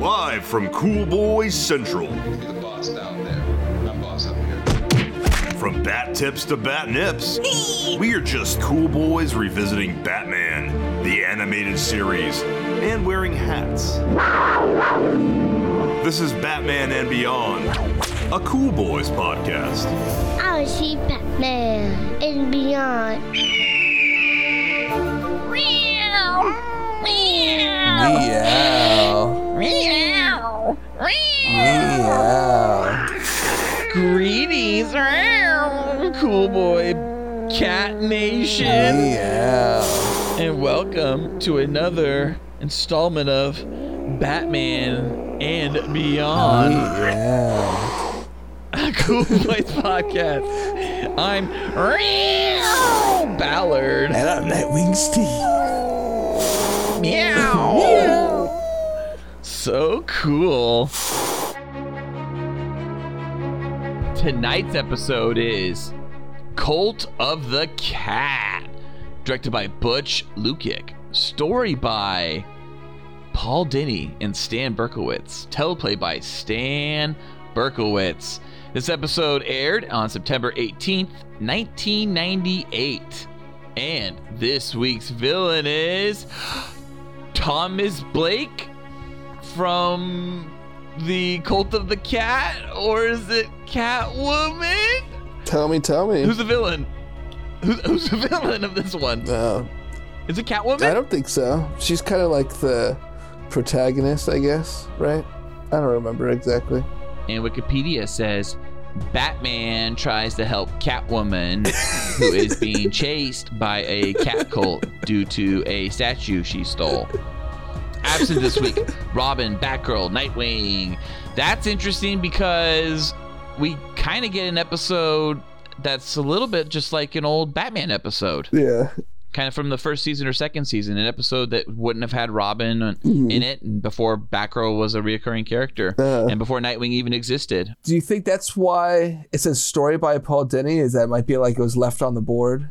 Live from Cool Boys Central. You're the boss down there. I'm boss up here. From bat tips to bat nips, we are just cool boys revisiting Batman, the animated series, and wearing hats. This is Batman and Beyond, a Cool Boys podcast. I see Batman and Beyond. Real. Meow. Meow. Meow. Greetings, Cool Boy Cat Nation. Meow. And welcome to another installment of Batman and Beyond. Meow. A Cool Boys podcast. I'm Real Ballard. And I'm Nightwing Steve. Meow. So cool. Tonight's episode is Cult of the Cat, directed by Butch Lukic, story by Paul Denny and Stan Berkowitz, teleplay by Stan Berkowitz. This episode aired on September 18th, 1998. And this week's villain is Thomas Blake from the Cult of the Cat, or is it Catwoman? Tell me. Who's the villain? Who's the villain of this one? Is it Catwoman? I don't think so. She's kind of like the protagonist, I guess, right? I don't remember exactly. And Wikipedia says Batman tries to help Catwoman, who is being chased by a cat cult due to a statue she stole. Absent this week, Robin, Batgirl, Nightwing. That's interesting because we kind of get an episode that's a little bit just like an old Batman episode. Yeah. Kind of from the first season or second season, an episode that wouldn't have had Robin in it, and before Batgirl was a reoccurring character, and before Nightwing even existed. Do you think that's why it says story by Paul Denny? Is that might be like it was left on the board?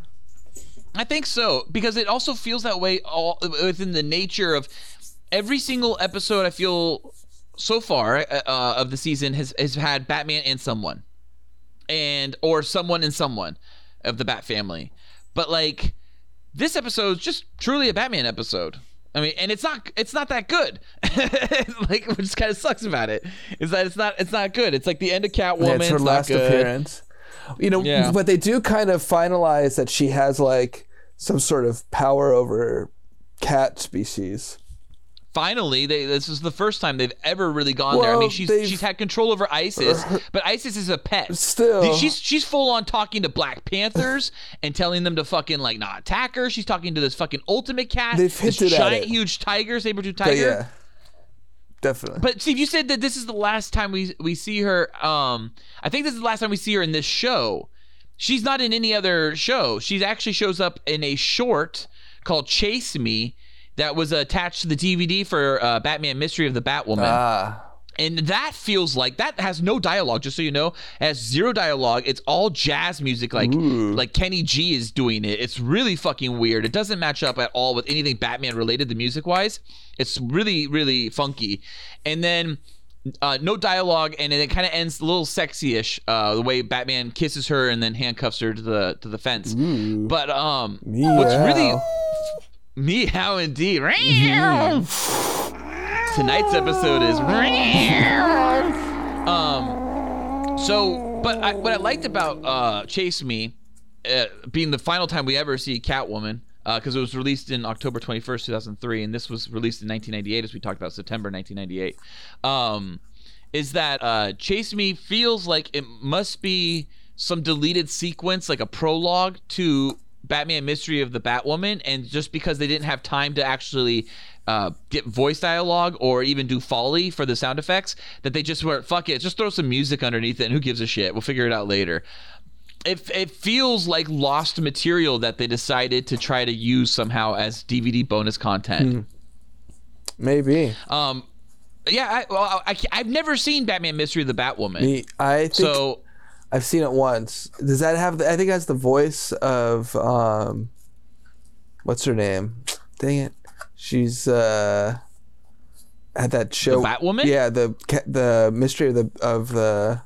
I think so, because it also feels that way all within the nature of every single episode. I feel so far of the season has had Batman and someone, and or someone and someone of the Bat family, but like. This episode's just truly a Batman episode. I mean, and it's not that good. Like, what just kind of sucks about it is that it's not good. It's like the end of Catwoman. Yeah, it's her last appearance. You know, yeah. But they do kind of finalize that she has like some sort of power over cat species. Finally, this is the first time they've ever really gone there. I mean, she's had control over Isis, but Isis is a pet. Still, she's full on talking to Black Panthers and telling them to fucking like not attack her. She's talking to this fucking ultimate cat, huge tiger, saber-tooth tiger. Yeah, definitely. But Steve, you said that this is the last time we see her. I think this is the last time we see her in this show. She's not in any other show. She actually shows up in a short called "Chase Me." That was attached to the DVD for Batman Mystery of the Batwoman. And that feels like that has no dialogue, just so you know. It has zero dialogue. It's all jazz music, like Kenny G is doing it. It's really fucking weird. It doesn't match up at all with anything Batman related, the music wise. It's really, really funky. And then no dialogue, and then it kind of ends a little sexy-ish, the way Batman kisses her and then handcuffs her to the fence. Ooh. But what's really meow indeed. Tonight's episode is what I liked about Chase Me being the final time we ever see Catwoman, because it was released in October 21st, 2003, and this was released in 1998, as we talked about, September 1998, is that Chase Me feels like it must be some deleted sequence, like a prologue to Batman Mystery of the Batwoman, and just because they didn't have time to actually get voice dialogue or even do Foley for the sound effects, that they just were, fuck it, just throw some music underneath it and who gives a shit, we'll figure it out later. It feels like lost material that they decided to try to use somehow as DVD bonus content. Maybe. Yeah, I've never seen Batman Mystery of the Batwoman. I've seen it once. Does that have I think it has the voice of what's her name? Dang it. She's had that show, the Batwoman. Yeah, the mystery of the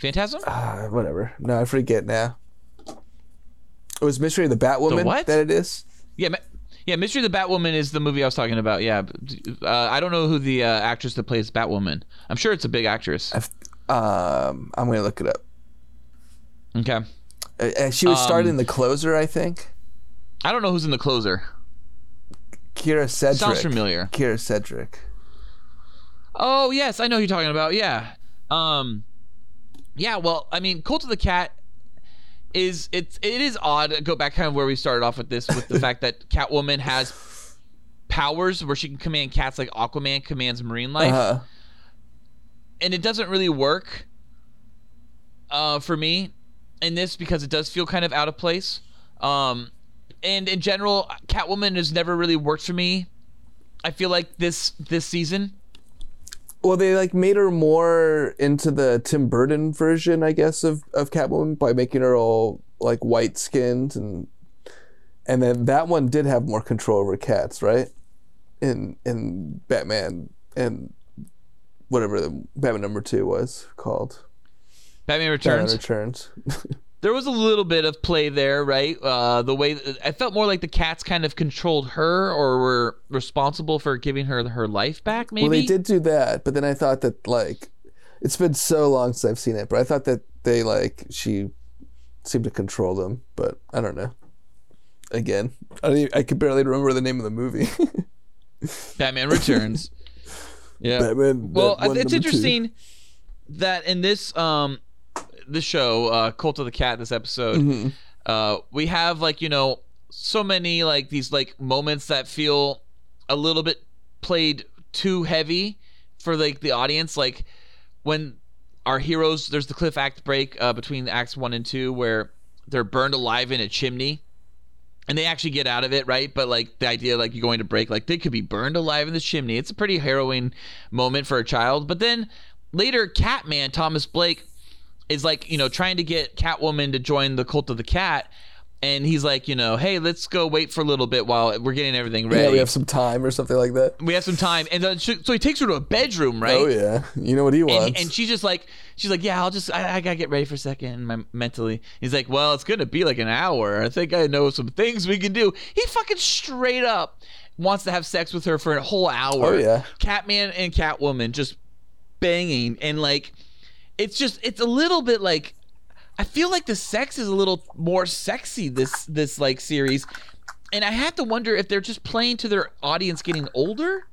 Phantasm. Whatever. No, I forget now. It was Mystery of the Batwoman. The what? That it is. Yeah. Yeah, Mystery of the Batwoman is the movie I was talking about. Yeah, I don't know who the actress that plays Batwoman. I'm sure it's a big actress. I'm gonna look it up. Okay. She was starred in The Closer, I think. I don't know who's in The Closer. Kira Cedric. Sounds familiar. Kira Cedric. Oh yes, I know who you're talking about. Yeah. Yeah. Well, I mean, Cult of the Cat. It is odd. Go back kind of where we started off with this, with the fact that Catwoman has powers where she can command cats like Aquaman commands marine life, and it doesn't really work for me in this because it does feel kind of out of place. And in general, Catwoman has never really worked for me. I feel like this season. Well, they like made her more into the Tim Burton version, I guess, of Catwoman by making her all like white skinned, and then that one did have more control over cats, right? In Batman and whatever the Batman #2 was called. Batman Returns. Batman Returns. There was a little bit of play there, right? The way I felt more like the cats kind of controlled her or were responsible for giving her her life back, maybe? Well, they did do that, but then I thought that, like, it's been so long since I've seen it, but I thought that they, like, she seemed to control them, but I don't know. Again, I could barely remember the name of the movie. Batman Returns. Yeah. Batman, well, it's interesting that in this... the show, Cult of the Cat, this episode, we have, like, you know, so many, like, these, like, moments that feel a little bit played too heavy for, like, the audience. Like, when our heroes, there's the cliff act break between acts 1 and 2 where they're burned alive in a chimney and they actually get out of it, right? But, like, the idea, like, you're going to break, like, they could be burned alive in the chimney. It's a pretty harrowing moment for a child. But then later, Catman, Thomas Blake, is like, you know, trying to get Catwoman to join the Cult of the Cat, and he's like, you know, hey, let's go wait for a little bit while we're getting everything ready. Yeah, we have some time or something like that. We have some time, and so he takes her to a bedroom, right? Oh yeah, you know what he wants. And she's just like, yeah, I gotta get ready for a second mentally. He's like, well, it's gonna be like an hour. I think I know some things we can do. He fucking straight up wants to have sex with her for a whole hour. Oh yeah, Catman and Catwoman just banging and like. It's a little bit like, I feel like the sex is a little more sexy this like series, and I have to wonder if they're just playing to their audience getting older,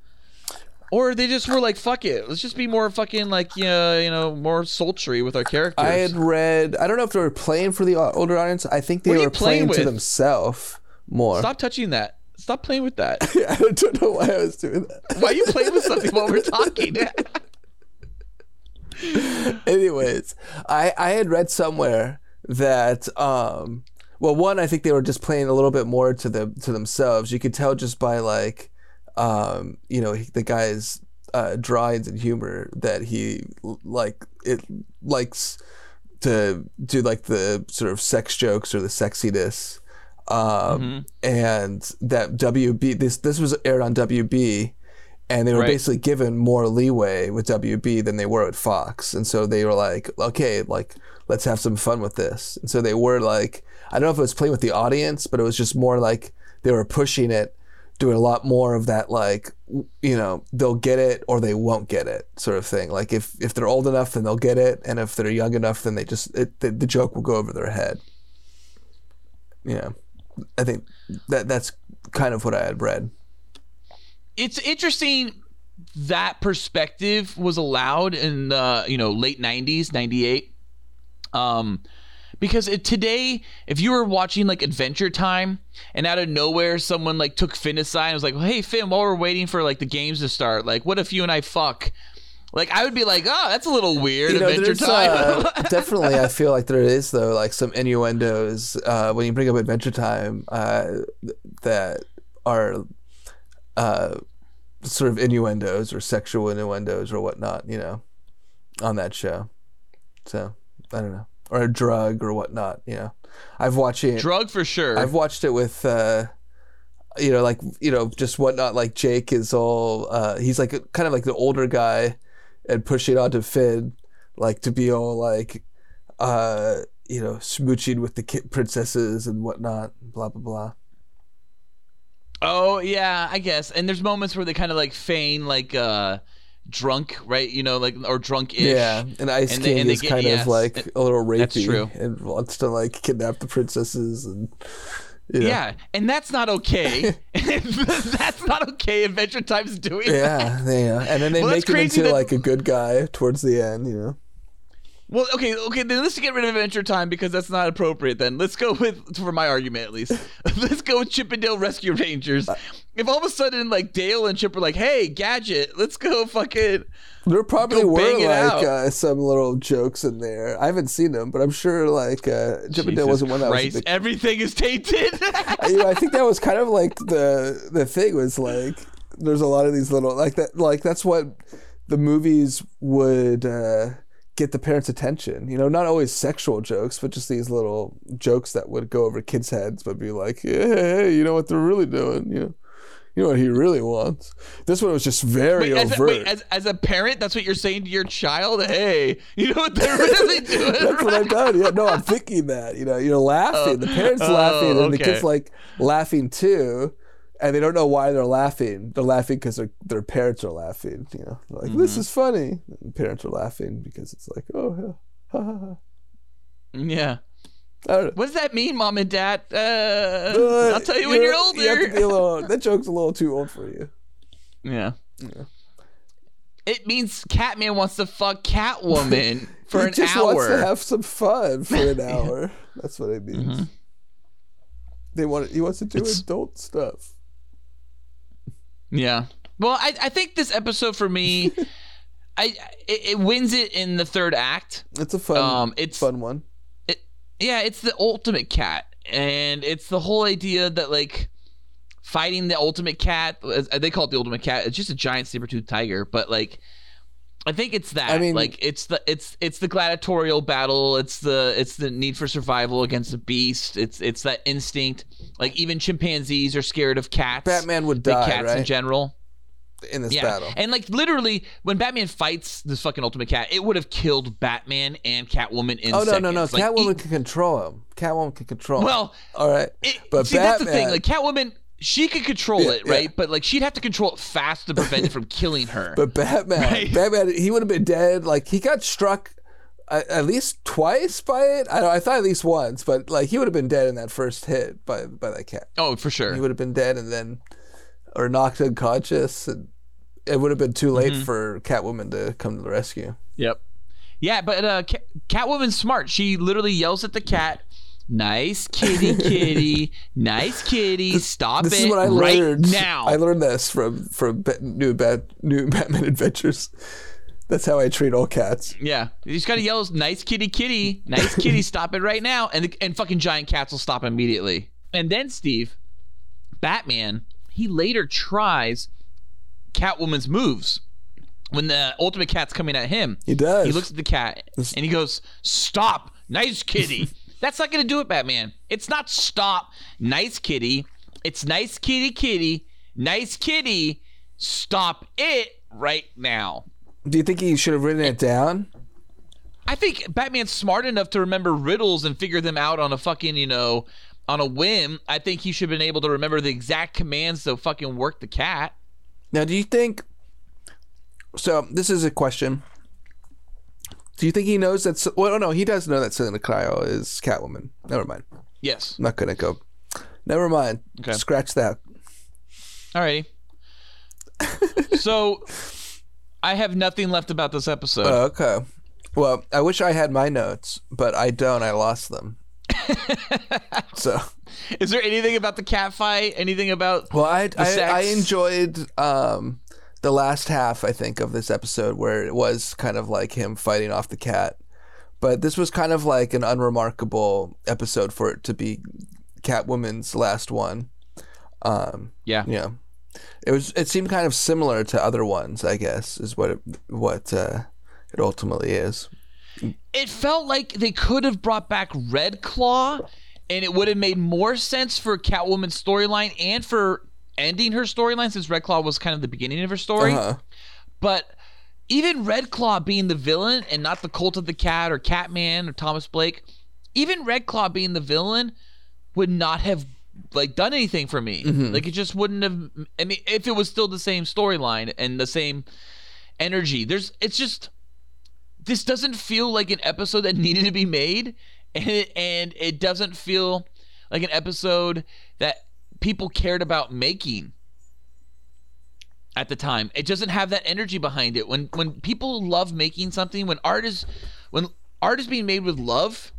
or they just were like, fuck it, let's just be more fucking like, you know, more sultry with our characters. I had read, I don't know if they were playing for the older audience. I think they were playing to themselves more. Stop touching that. Stop playing with that. I don't know why I was doing that. Why are you playing with something while we're talking? Anyways, I had read somewhere that well, one, I think they were just playing a little bit more to themselves. You could tell just by like you know, the guy's drawings and humor that he likes to do like the sort of sex jokes or the sexiness. And that WB this was aired on WB. And they were basically given more leeway with WB than they were at Fox. And so they were like, okay, like, let's have some fun with this. And so they were like, I don't know if it was playing with the audience, but it was just more like they were pushing it, doing a lot more of that, like, you know, they'll get it or they won't get it sort of thing. Like, if they're old enough, then they'll get it. And if they're young enough, then they just, the joke will go over their head. Yeah. I think that's kind of what I had read. It's interesting that perspective was allowed in the, you know, late 90s, 98. Because today, if you were watching like Adventure Time and out of nowhere someone like took Finn aside and was like, well, hey Finn, while we're waiting for like the games to start, like what if you and I fuck? Like I would be like, oh, that's a little weird, you know, Adventure Time. Definitely, I feel like there is though like some innuendos when you bring up Adventure Time that are... sort of innuendos or sexual innuendos or whatnot, you know, on that show. So I don't know, or a drug or whatnot, you know. I've watched it. Drug for sure. I've watched it with you know, like, you know, just whatnot. Like Jake is all, he's like kind of like the older guy, and pushing onto Finn, like to be all like, you know, smooching with the kid princesses and whatnot, blah blah blah. Oh yeah, I guess. And there's moments where they kind of like feign like drunk, right? You know, like, or drunk-ish. Yeah, and Ice King is kind of like a little rapey. That's true. And wants to like kidnap the princesses and. You know. Yeah, and that's not okay. That's not okay. Adventure Time's doing that. Yeah, and then they make him into like a good guy towards the end, you know. Well, okay. Then let's get rid of Adventure Time because that's not appropriate. Then let's go with, for my argument at least, let's go with Chip and Dale Rescue Rangers. If all of a sudden like Dale and Chip are like, "Hey, Gadget, let's go fucking," there probably were like some little jokes in there. I haven't seen them, but I'm sure like Chip and Dale wasn't one that was. Everything is tainted. You know, I think that was kind of like the thing was like there's a lot of these little like that, like that's what the movies would get the parents' attention. You know, not always sexual jokes, but just these little jokes that would go over kids' heads, but be like, hey, you know what they're really doing, you know. You know what he really wants. This one was just very overt. As a parent, that's what you're saying to your child? Hey, you know what they're really doing? That's what I've done. Yeah, no, I'm thinking that. You know, you're laughing. The parents laughing, and the kids like laughing too, and they don't know why they're laughing. They're laughing because their parents are laughing. You know, like this is funny. And parents are laughing because it's like, oh, yeah, ha ha ha. Yeah. What does that mean, Mom and Dad? I'll tell you when you're older. You have to be a little, that joke's a little too old for you. Yeah. It means Catman wants to fuck Catwoman for an hour. He just wants to have some fun for an hour. Yeah. That's what it means. Mm-hmm. He wants to do adult stuff. Yeah. Well, I think this episode for me, it wins it in the third act. It's a fun one. Yeah, it's the ultimate cat, and it's the whole idea that like fighting the ultimate cat. They call it the ultimate cat. It's just a giant saber-toothed tiger, but like I think it's that. I mean, like it's the gladiatorial battle. It's the need for survival against the beast. It's that instinct. Like even chimpanzees are scared of cats. Batman would die, cats right? In general. In this battle. And like literally when Batman fights this fucking ultimate cat, it would have killed Batman and Catwoman in seconds. No. Like, Catwoman can control him. Well, all right. Batman, that's the thing. Like Catwoman, she could control it, right? Yeah. But like she'd have to control it fast to prevent it from killing her. But Batman, he would have been dead. Like he got struck at least twice by it. I thought at least once, but like he would have been dead in that first hit by that cat. Oh, for sure. He would have been dead and then or knocked unconscious and it would have been too late for Catwoman to come to the rescue. Yep. Yeah, but Catwoman's smart. She literally yells at the cat, "Nice kitty, kitty, nice kitty, stop this it is what I right learned. Now." I learned this from new Batman Adventures. That's how I treat all cats. Yeah, you just gotta yell, "Nice kitty, kitty, nice kitty, stop it right now," and fucking giant cats will stop immediately. And then Steve, Batman, he later tries Catwoman's moves when the ultimate cat's coming at him. He does. He looks at the cat and he goes, "Stop, nice kitty." That's not gonna do it, Batman. It's not "Stop, nice kitty." It's "Nice kitty, kitty, nice kitty, stop it right now." Do you think he should have written it down? I think Batman's smart enough to remember riddles and figure them out on a fucking, you know, on a whim. I think he should have been able to remember the exact commands to fucking work the cat. Now, do you think, so this is a question, do you think he knows that, well, no, he does know that Selena Kyle is Catwoman. Never mind. Yes. I'm not going to go. Never mind. Okay. Scratch that. All right. So, I have nothing left about this episode. Oh, okay. Well, I wish I had my notes, but I don't. I lost them. So, is there anything about the cat fight? Anything about sex? I enjoyed the last half, I think, of this episode where it was kind of like him fighting off the cat. But this was kind of like an unremarkable episode for it to be Catwoman's last one. Yeah. You know, it seemed kind of similar to other ones, I guess, is what it ultimately is. It felt like they could have brought back Red Claw And it would have made more sense for Catwoman's storyline and for ending her storyline, since Red Claw was kind of the beginning of her story. Uh-huh. But even Red Claw being the villain and not the Cult of the Cat or Catman or Thomas Blake, even Red Claw being the villain would not have like done anything for me. Mm-hmm. Like it just wouldn't have. I mean, if it was still the same storyline and the same energy, it's just, this doesn't feel like an episode that needed to be made, and it doesn't feel like an episode that people cared about making at the time. It doesn't have that energy behind it. When people love making something, when art is being made with love,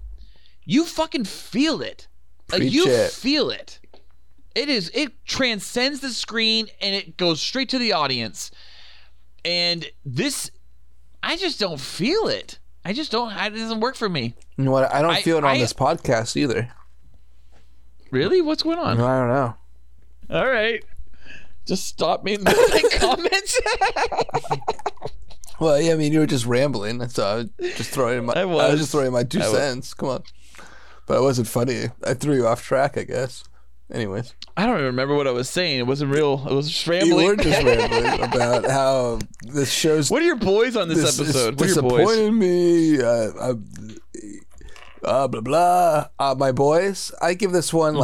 you fucking feel it. Like feel it. It transcends the screen and it goes straight to the audience. And this, I just don't feel it. I just don't. It doesn't work for me. You know what? I don't feel it on this podcast either. Really? What's going on? No, I don't know. All right. Just stop me in the comments. Well, yeah, I mean, you were just rambling, so I was just throwing my. I was just throwing my two cents. Come on, but it wasn't funny. I threw you off track, I guess. Anyways, I don't even remember what I was saying. It wasn't real. It was just rambling. You were just rambling about how this shows. What are your boys on this episode? What are your boys? Disappointed me. Blah blah. My boys. I give this one 5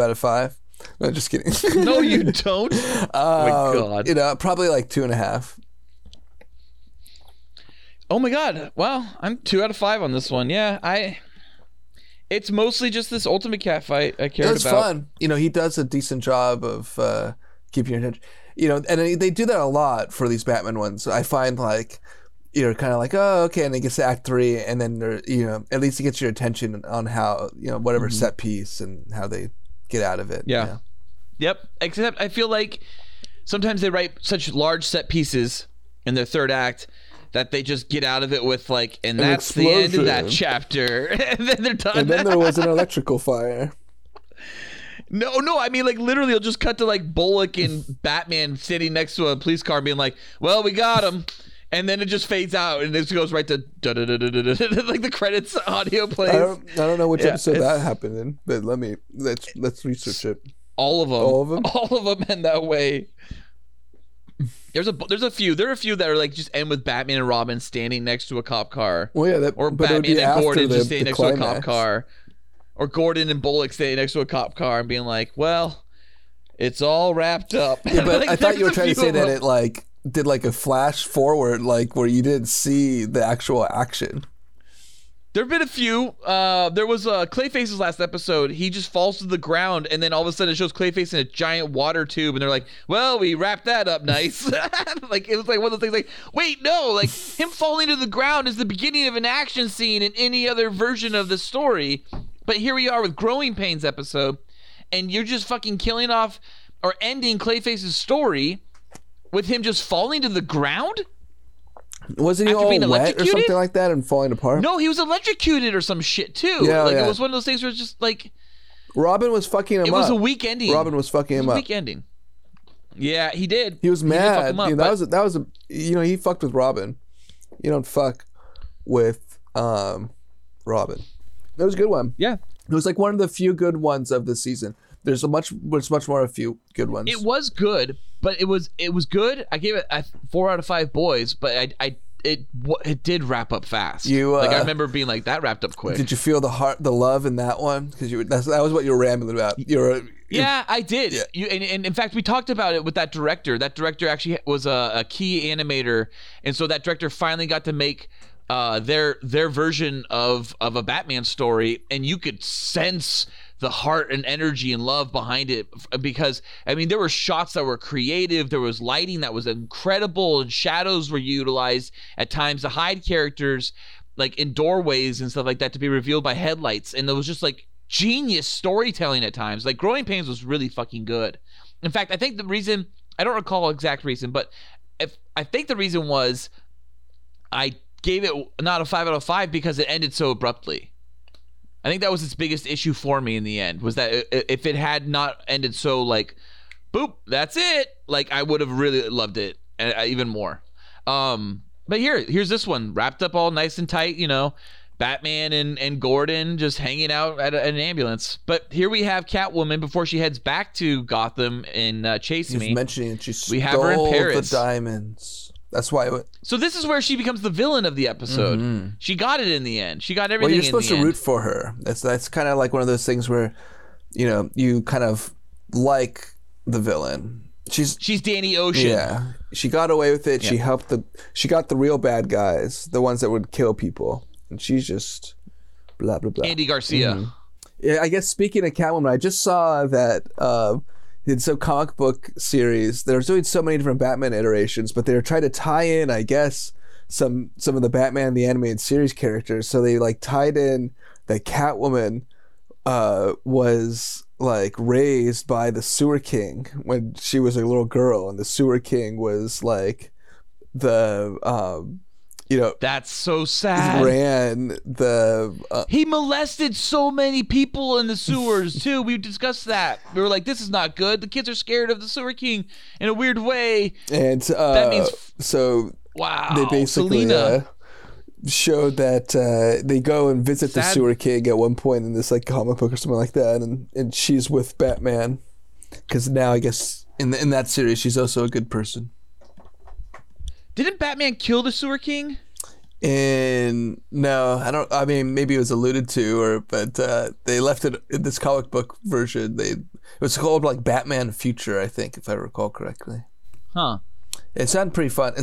out of 5. No, just kidding. No, you don't. Oh my god. You know, probably like 2.5. Oh my god. Wow, I'm 2 out of 5 on this one. Yeah, it's mostly just this ultimate cat fight I cared about. It's fun. You know, he does a decent job of keeping your attention. You know, and they do that a lot for these Batman ones. I find like, you know, kind of like, oh, okay, and it gets to Act 3, and then, you know, at least it gets your attention on how, you know, whatever set piece and how they get out of it. Yeah. You know? Yep. Except I feel like sometimes they write such large set pieces in their third act that they just get out of it with like, and that's the end of that chapter. And then they're done. And then there was an electrical fire. No, I mean, like, literally, it'll just cut to like Bullock and Batman sitting next to a police car being like, well, we got him. And then it just fades out and it just goes right to like the credits audio plays. I don't know which episode that happened in, but let's research it. All of them end that way. There's a few. There are a few that are like just end with Batman and Robin standing next to a cop car. Well, yeah, or Batman and Gordon just standing next to a cop car, or Gordon and Bullock standing next to a cop car and being like, "Well, it's all wrapped up." Yeah, but like, I thought you were trying to say that it like did like a flash forward, like where you didn't see the actual action. There've been a few. There was Clayface's last episode. He just falls to the ground, and then all of a sudden it shows Clayface in a giant water tube, and they're like, "Well, we wrapped that up nice." Like it was like one of those things. Like, wait, no, like him falling to the ground is the beginning of an action scene in any other version of the story. But here we are with Growing Pains episode, and you're just fucking killing off or ending Clayface's story with him just falling to the ground. Wasn't he all wet or something like that and falling apart? No, he was electrocuted or some shit too. Yeah, like it was one of those things where it's just like Robin was fucking him up. It was a weak ending. Yeah, he did. He was mad. He that was you know, he fucked with Robin. You don't fuck with Robin. That was a good one. Yeah. It was like one of the few good ones of this season. There's much more a few good ones. It was good. But it was good. I gave it a 4 out of 5 boys, but it did wrap up fast. You like I remember being like that wrapped up quick. Did you feel the love in that one? Because that was what you were rambling about. Yeah, I did. Yeah. And in fact, we talked about it with that director. That director actually was a key animator, and so that director finally got to make their version of a Batman story, and you could sense the heart and energy and love behind it, because I mean there were shots that were creative, there was lighting that was incredible, and shadows were utilized at times to hide characters like in doorways and stuff like that to be revealed by headlights, and there was just like genius storytelling at times. Like Growing Pains was really fucking good. In fact, I think the reason, I don't recall exact reason, but I think the reason was I gave it not a 5 out of 5 because it ended so abruptly. I think that was its biggest issue for me in the end, was that if it had not ended so like, boop, that's it, like I would have really loved it even more. But here's this one wrapped up all nice and tight, you know, Batman and Gordon just hanging out at an ambulance. But here we have Catwoman before she heads back to Gotham and Chase Me. You've mentioned it. She stole the diamonds. That's why. So this is where she becomes the villain of the episode. Mm-hmm. She got it in the end. She got everything in the end. Well, you're supposed to root for her. That's kind of like one of those things where, you know, you kind of like the villain. She's Danny Ocean. Yeah, she got away with it. Yeah. She helped she got the real bad guys, the ones that would kill people. And she's just blah, blah, blah. Andy Garcia. Mm-hmm. Yeah, I guess speaking of Catwoman, I just saw that in some comic book series, they're doing so many different Batman iterations, but they're trying to tie in, I guess, some of the Batman, the Animated Series characters. So they like tied in that Catwoman was like raised by the Sewer King when she was a little girl, and the Sewer King was like the... you know, that's so sad. He molested so many people in the sewers too. We discussed that. We were like, this is not good. The kids are scared of the Sewer King in a weird way. And that means they basically showed that they go and visit the Sewer King at one point in this like comic book or something like that, and she's with Batman because now I guess in that series she's also a good person. Didn't Batman kill the Sewer King? No, I don't. I mean, maybe it was alluded to, but they left it in this comic book version. It was called like Batman Future, I think, if I recall correctly. Huh. It sounds pretty fun.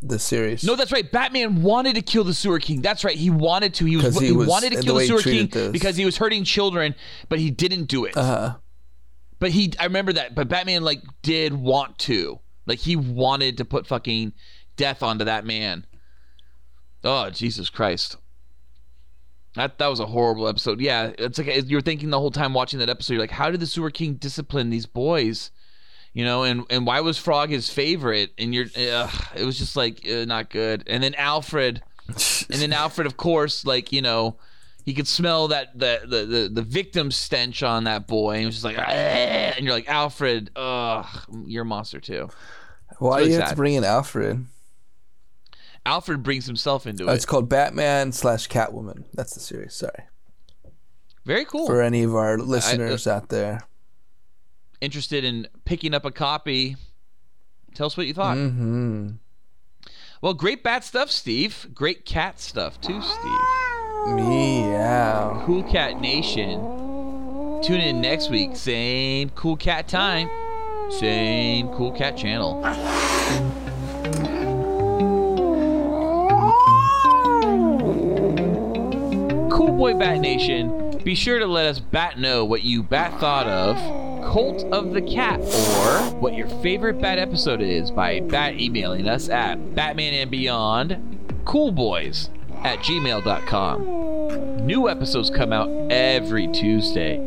The series. No, that's right. Batman wanted to kill the Sewer King. That's right. He wanted to. He wanted to kill the Sewer King because he was hurting children, but he didn't do it. But I remember that. But Batman like did want to. Like, he wanted to put fucking death onto that man. Oh, Jesus Christ. That was a horrible episode. Yeah, it's like you're thinking the whole time watching that episode, you're like, how did the Sewer King discipline these boys? You know, and why was Frog his favorite? And it was just like, not good. And then Alfred. Of course, like, you know, he could smell that the victim stench on that boy. And he was just like, and you're like, Alfred, you're a monster too. Why do you have to bring in Alfred? Alfred brings himself into it. It's called Batman / Catwoman. That's the series. Sorry. Very cool. For any of our listeners out there interested in picking up a copy, tell us what you thought. Mm-hmm. Well, great bat stuff, Steve. Great cat stuff too, Steve. Meow. Cool Cat Nation. Tune in next week. Same Cool Cat time. Same Cool Cat channel. Cool Boy Bat Nation, be sure to let us bat know what you bat thought of Cult of the Cat or what your favorite bat episode is by bat emailing us at Batman and Beyond Coolboys@gmail.com. New episodes come out every Tuesday.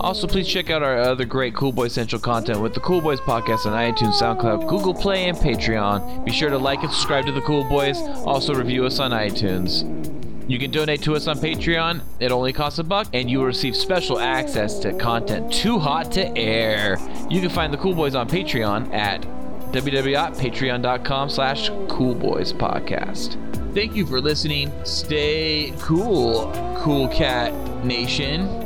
Also, please check out our other great Cool Boys Central content with the Cool Boys podcast on iTunes, SoundCloud, Google Play, and Patreon. Be sure to like and subscribe to the Cool Boys. Also, review us on iTunes. You can donate to us on Patreon. It only costs $1, and you will receive special access to content too hot to air. You can find the Cool Boys on Patreon at www.patreon.com/coolboyspodcast. Thank you for listening. Stay cool, Cool Cat Nation.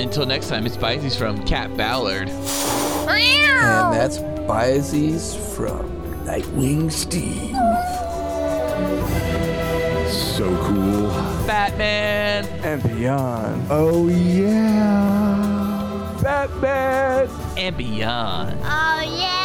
Until next time, it's Byesies from Cat Ballard. And that's Byesies from Nightwing Steve. So cool. Batman. And beyond. Oh, yeah. Batman. And beyond. Oh, yeah.